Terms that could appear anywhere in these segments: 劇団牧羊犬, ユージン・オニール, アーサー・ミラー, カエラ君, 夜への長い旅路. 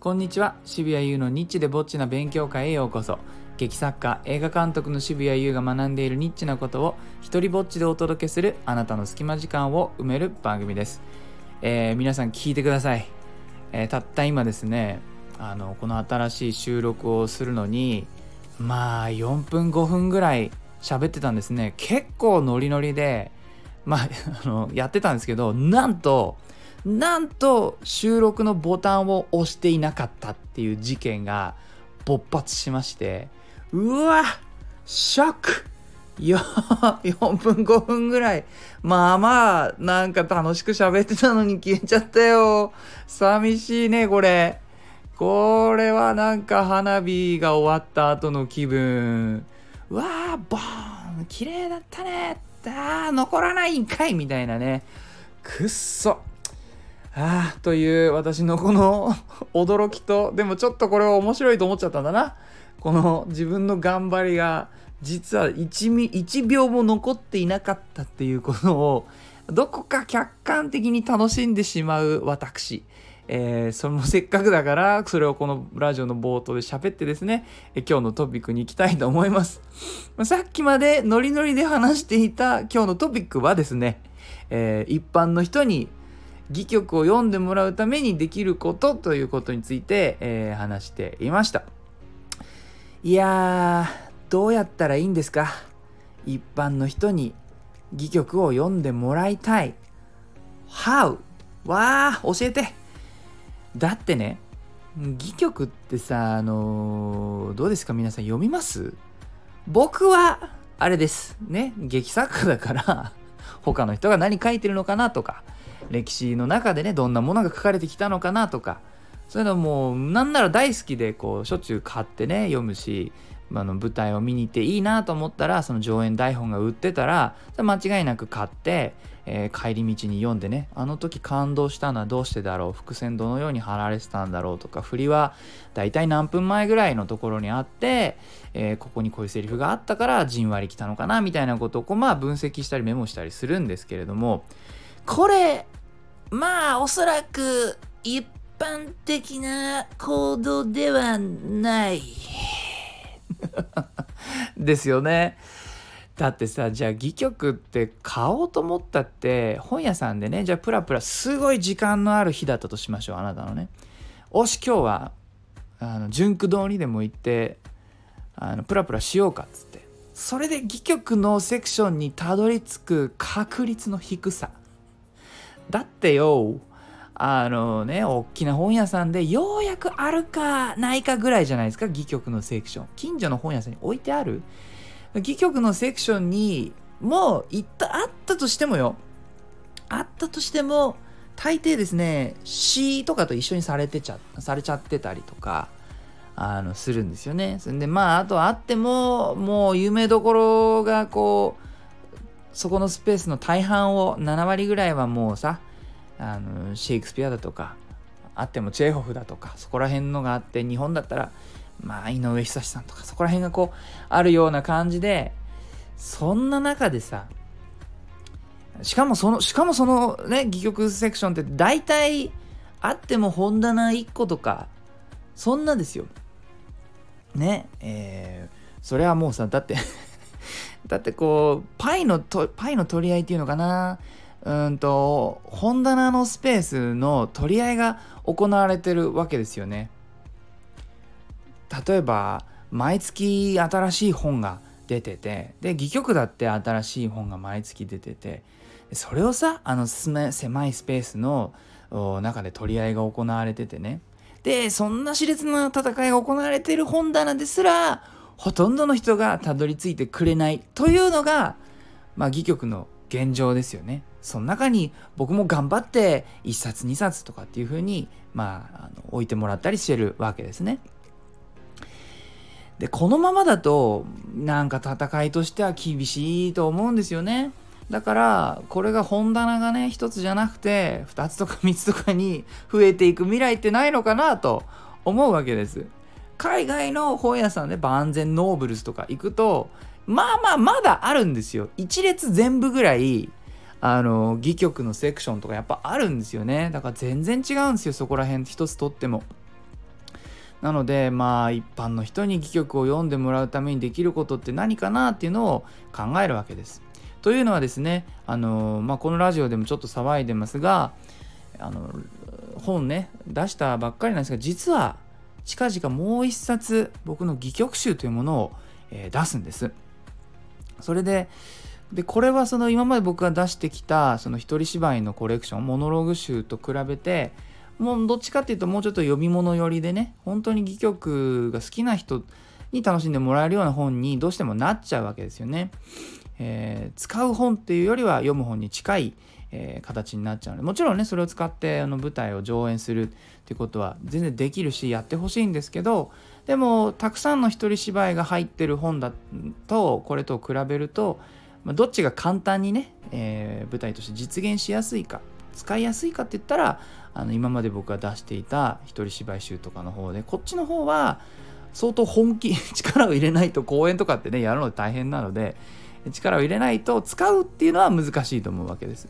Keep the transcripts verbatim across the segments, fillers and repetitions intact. こんにちは、渋谷優のニッチでぼっちな勉強会へようこそ。劇作家、映画監督の渋谷優が学んでいるニッチなことを一人ぼっちでお届けするあなたの隙間時間を埋める番組です、えー、皆さん聞いてください、えー、たった今ですねあのこの新しい収録をするのにまあよんぷんごふんぐらい喋ってたんですね。結構ノリノリでまあ、あのやってたんですけど、なんとなんと収録のボタンを押していなかったっていう事件が勃発しまして、うわショックよよんぷんごふんぐらいまあまあなんか楽しく喋ってたのに消えちゃったよ。寂しいね。これこれはなんか花火が終わった後の気分、うわーボーン綺麗だったねー残らないんかいみたいなね、くっそあーという私のこの驚きと、でもちょっとこれを面白いと思っちゃったんだな。この自分の頑張りが実は 1, いちびょうも残っていなかったっていうことをどこか客観的に楽しんでしまう私、えー、それもせっかくだからそれをこのラジオの冒頭で喋ってですね、今日のトピックに行きたいと思います。さっきまでノリノリで話していた今日のトピックはですね、えー、一般の人に戯曲を読んでもらうためにできることということについて、えー、話していました。いやーどうやったらいいんですか。一般の人に戯曲を読んでもらいたい How? わー教えて。だってね戯曲ってさあのー、どうですか皆さん読みます？僕はあれですね、劇作家だから他の人が何書いてるのかなとか、歴史の中でねどんなものが書かれてきたのかなとか、そういうのもうなんなら大好きでこうしょっちゅう買ってね読むし、あの舞台を見に行っていいなと思ったらその上演台本が売ってたら間違いなく買って、えー、帰り道に読んでね、あの時感動したのはどうしてだろう、伏線どのように貼られてたんだろうとか、振りはだいたい何分前ぐらいのところにあって、えー、ここにこういうセリフがあったからじんわり来たのかなみたいなことをこうまあ分析したりメモしたりするんですけれども、これまあおそらく一般的な行動ではないですよね。だってさ、じゃあ戯曲って買おうと思ったって本屋さんでね、じゃあプラプラすごい時間のある日だったとしましょう、あなたのね。おし今日はあの純駆堂にでも行ってあのプラプラしようかっつって、それで戯曲のセクションにたどり着く確率の低さだってよ、あのね大きな本屋さんでようやくあるかないかぐらいじゃないですか戯曲のセクション、近所の本屋さんに置いてある戯曲のセクションにもう行ったあったとしてもよあったとしても大抵ですね詩とかと一緒にされてちゃされちゃってたりとかあのするんですよね。それでまああとあってももう有名どころがこうそこのスペースの大半をななわりぐらいはもうさあのシェイクスピアだとかあってもチェーホフだとかそこら辺のがあって、日本だったらまあ井上久志さんとかそこら辺がこうあるような感じで、そんな中でさしかもそのしかもそのね戯曲セクションって大体あっても本棚いっことかそんなですよね。えー、それはもうさだってだってこうパイのとパイの取り合いっていうのかな、うんと本棚のスペースの取り合いが行われてるわけですよね。例えば毎月新しい本が出てて、で戯曲だって新しい本が毎月出てて、それをさあの狭いスペースの中で取り合いが行われててね、でそんな熾烈な戦いが行われてる本棚ですらほとんどの人がたどり着いてくれないというのが、まあ、戯曲の現状ですよね。その中に僕も頑張っていっさつにさつとかっていう風に、まあ、あの置いてもらったりしてるわけですね。でこのままだとなんか戦いとしては厳しいと思うんですよね。だからこれが本棚がねひとつじゃなくてふたつとかみっつとかに増えていく未来ってないのかなと思うわけです。海外の本屋さんで万全ノーブルスとか行くとまあまあまだあるんですよ。一列全部ぐらいあの戯曲のセクションとかやっぱあるんですよね。だから全然違うんですよそこら辺一つとっても。なのでまあ一般の人に戯曲を読んでもらうためにできることって何かなっていうのを考えるわけです。というのはですね、あのまあ、このラジオでもちょっと騒いでますが、あの本ね出したばっかりなんですが、実は近々もう一冊僕の戯曲集というものを、えー、出すんです。それででこれはその今まで僕が出してきたその一人芝居のコレクションモノローグ集と比べて、もうどっちかっていうともうちょっと読み物寄りでね、本当に戯曲が好きな人に楽しんでもらえるような本にどうしてもなっちゃうわけですよね。えー、使う本っていうよりは読む本に近い、えー、形になっちゃうので、もちろんねそれを使ってあの舞台を上演するっていうことは全然できるしやってほしいんですけど、でもたくさんの一人芝居が入ってる本だとこれと比べると、まあ、どっちが簡単にね、えー、舞台として実現しやすいか使いやすいかって言ったら、あの今まで僕が出していた一人芝居集とかの方で、こっちの方は相当本気力を入れないと、公演とかってねやるの大変なので力を入れないと使うっていうのは難しいと思うわけです。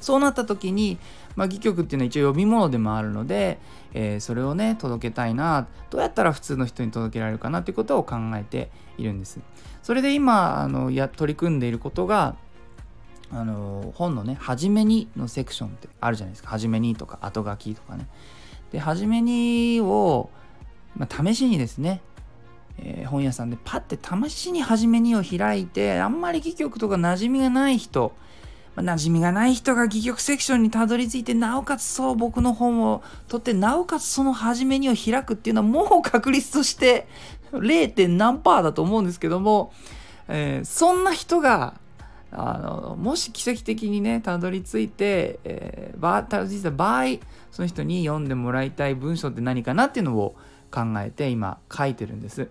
そうなった時に、まあ、戯曲っていうのは一応読み物でもあるので、えー、それをね届けたいな、どうやったら普通の人に届けられるかなっていうことを考えているんです。それで今あのや取り組んでいることが、あの本のね初めにのセクションってあるじゃないですか。初めにとか後書きとかね。で初めにを、まあ、試しにですね、えー、本屋さんでパッて試しに初めにを開いて、あんまり戯曲とか馴染みがない人、まあ、馴染みがない人が戯曲セクションにたどり着いて、なおかつそう僕の本を取って、なおかつその初めにを開くっていうのはもう確率として ゼロ点何パーセント だと思うんですけども、えー、そんな人があのもし奇跡的にねたどり着いて、えー、ばたどり着いた場合、その人に読んでもらいたい文章って何かなっていうのを考えて今書いてるんです。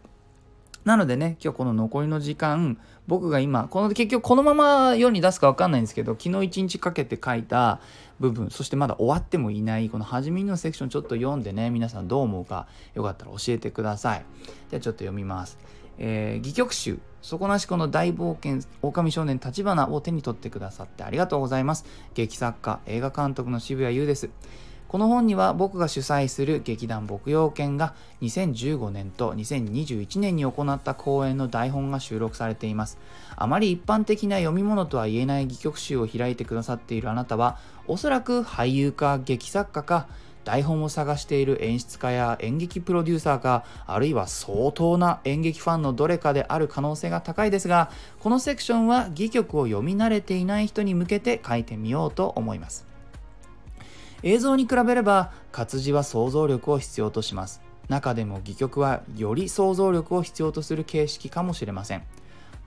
なのでね、今日この残りの時間、僕が今この結局このまま世に出すか分かんないんですけど、昨日一日かけて書いた部分、そしてまだ終わってもいないこの初めのセクション、ちょっと読んでね、皆さんどう思うかよかったら教えてください。じゃあちょっと読みます。えー、戯曲集底なしこの大冒険狼少年立花を手に取ってくださってありがとうございます。劇作家映画監督の渋谷優です。この本には僕が主催する劇団牧羊犬がにせんじゅうごねんとにせんにじゅういちねんに行った公演の台本が収録されています。あまり一般的な読み物とは言えない戯曲集を開いてくださっているあなたは、おそらく俳優か劇作家か、台本を探している演出家や演劇プロデューサーか、あるいは相当な演劇ファンのどれかである可能性が高いですが、このセクションは戯曲を読み慣れていない人に向けて書いてみようと思います。映像に比べれば活字は想像力を必要とします。中でも戯曲はより想像力を必要とする形式かもしれません。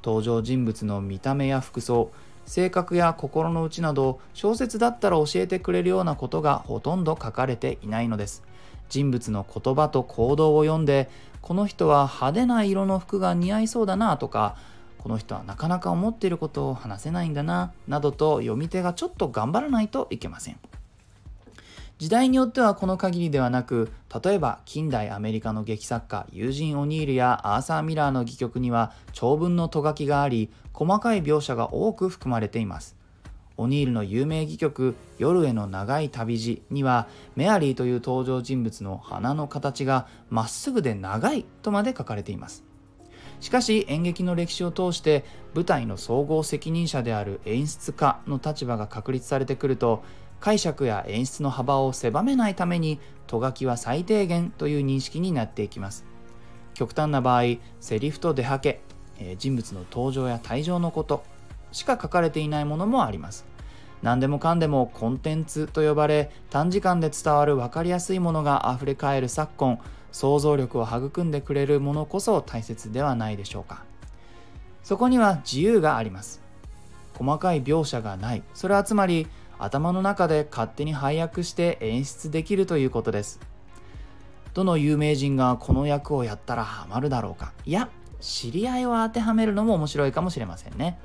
登場人物の見た目や服装、性格や心の内など、小説だったら教えてくれるようなことがほとんど書かれていないのです。人物の言葉と行動を読んで、この人は派手な色の服が似合いそうだなとか、この人はなかなか思っていることを話せないんだななどと、読み手がちょっと頑張らないといけません。時代によってはこの限りではなく、例えば近代アメリカの劇作家ユージン・オニールやアーサー・ミラーの戯曲には長文のとがきがあり、細かい描写が多く含まれています。オニールの有名戯曲夜への長い旅路には、メアリーという登場人物の鼻の形がまっすぐで長いとまで書かれています。しかし演劇の歴史を通して舞台の総合責任者である演出家の立場が確立されてくると、解釈や演出の幅を狭めないためにとがきは最低限という認識になっていきます。極端な場合、セリフと出はけ、人物の登場や退場のことしか書かれていないものもあります。何でもかんでもコンテンツと呼ばれ、短時間で伝わる分かりやすいものがあふれかえる昨今、想像力を育んでくれるものこそ大切ではないでしょうか。そこには自由があります。細かい描写がない、それはつまり頭の中で勝手に配役して演出できるということです。どの有名人がこの役をやったらハマるだろうか、いや知り合いを当てはめるのも面白いかもしれませんね。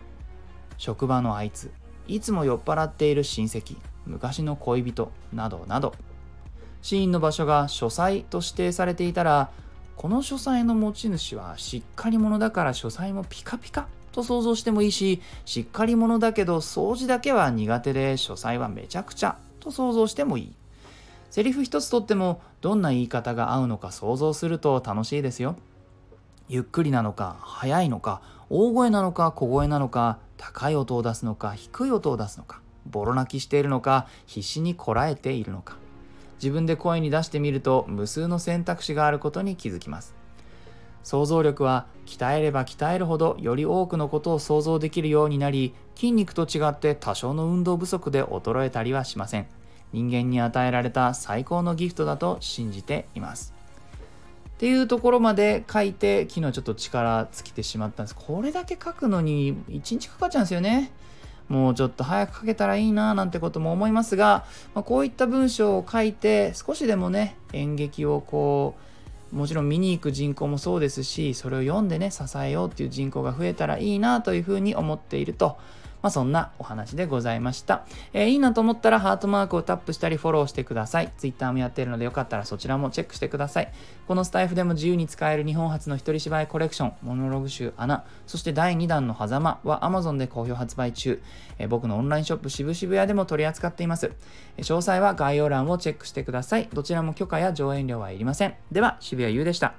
職場のあいつ、いつも酔っ払っている親戚、昔の恋人などなど、シーンの場所が書斎と指定されていたら、この書斎の持ち主はしっかり者だから書斎もピカピカと想像してもいいし、しっかり者だけど掃除だけは苦手で書斎はめちゃくちゃと想像してもいい。セリフ一つとってもどんな言い方が合うのか想像すると楽しいですよ。ゆっくりなのか速いのか、大声なのか小声なのか、高い音を出すのか低い音を出すのか、ボロ泣きしているのか必死にこらえているのか、自分で声に出してみると無数の選択肢があることに気づきます。想像力は鍛えれば鍛えるほどより多くのことを想像できるようになり、筋肉と違って多少の運動不足で衰えたりはしません。人間に与えられた最高のギフトだと信じていますっていうところまで書いて、昨日ちょっと力尽きてしまったんです。これだけ書くのにいちにちかかっちゃうんですよね。もうちょっと早く書けたらいいななんてことも思いますが、まあ、こういった文章を書いて少しでもね、演劇をこうもちろん見に行く人口もそうですし、それを読んでね支えようっていう人口が増えたらいいなというふうに思っていると、まあ、そんなお話でございました、えー、いいなと思ったらハートマークをタップしたりフォローしてください。 Twitter もやっているのでよかったらそちらもチェックしてください。このスタイフでも自由に使える日本初の一人芝居コレクションモノログ集穴、そしてだいにだんの狭間は Amazon で好評発売中、えー、僕のオンラインショップ渋々屋でも取り扱っています。詳細は概要欄をチェックしてください。どちらも許可や上演料はいりません。では渋谷優でした。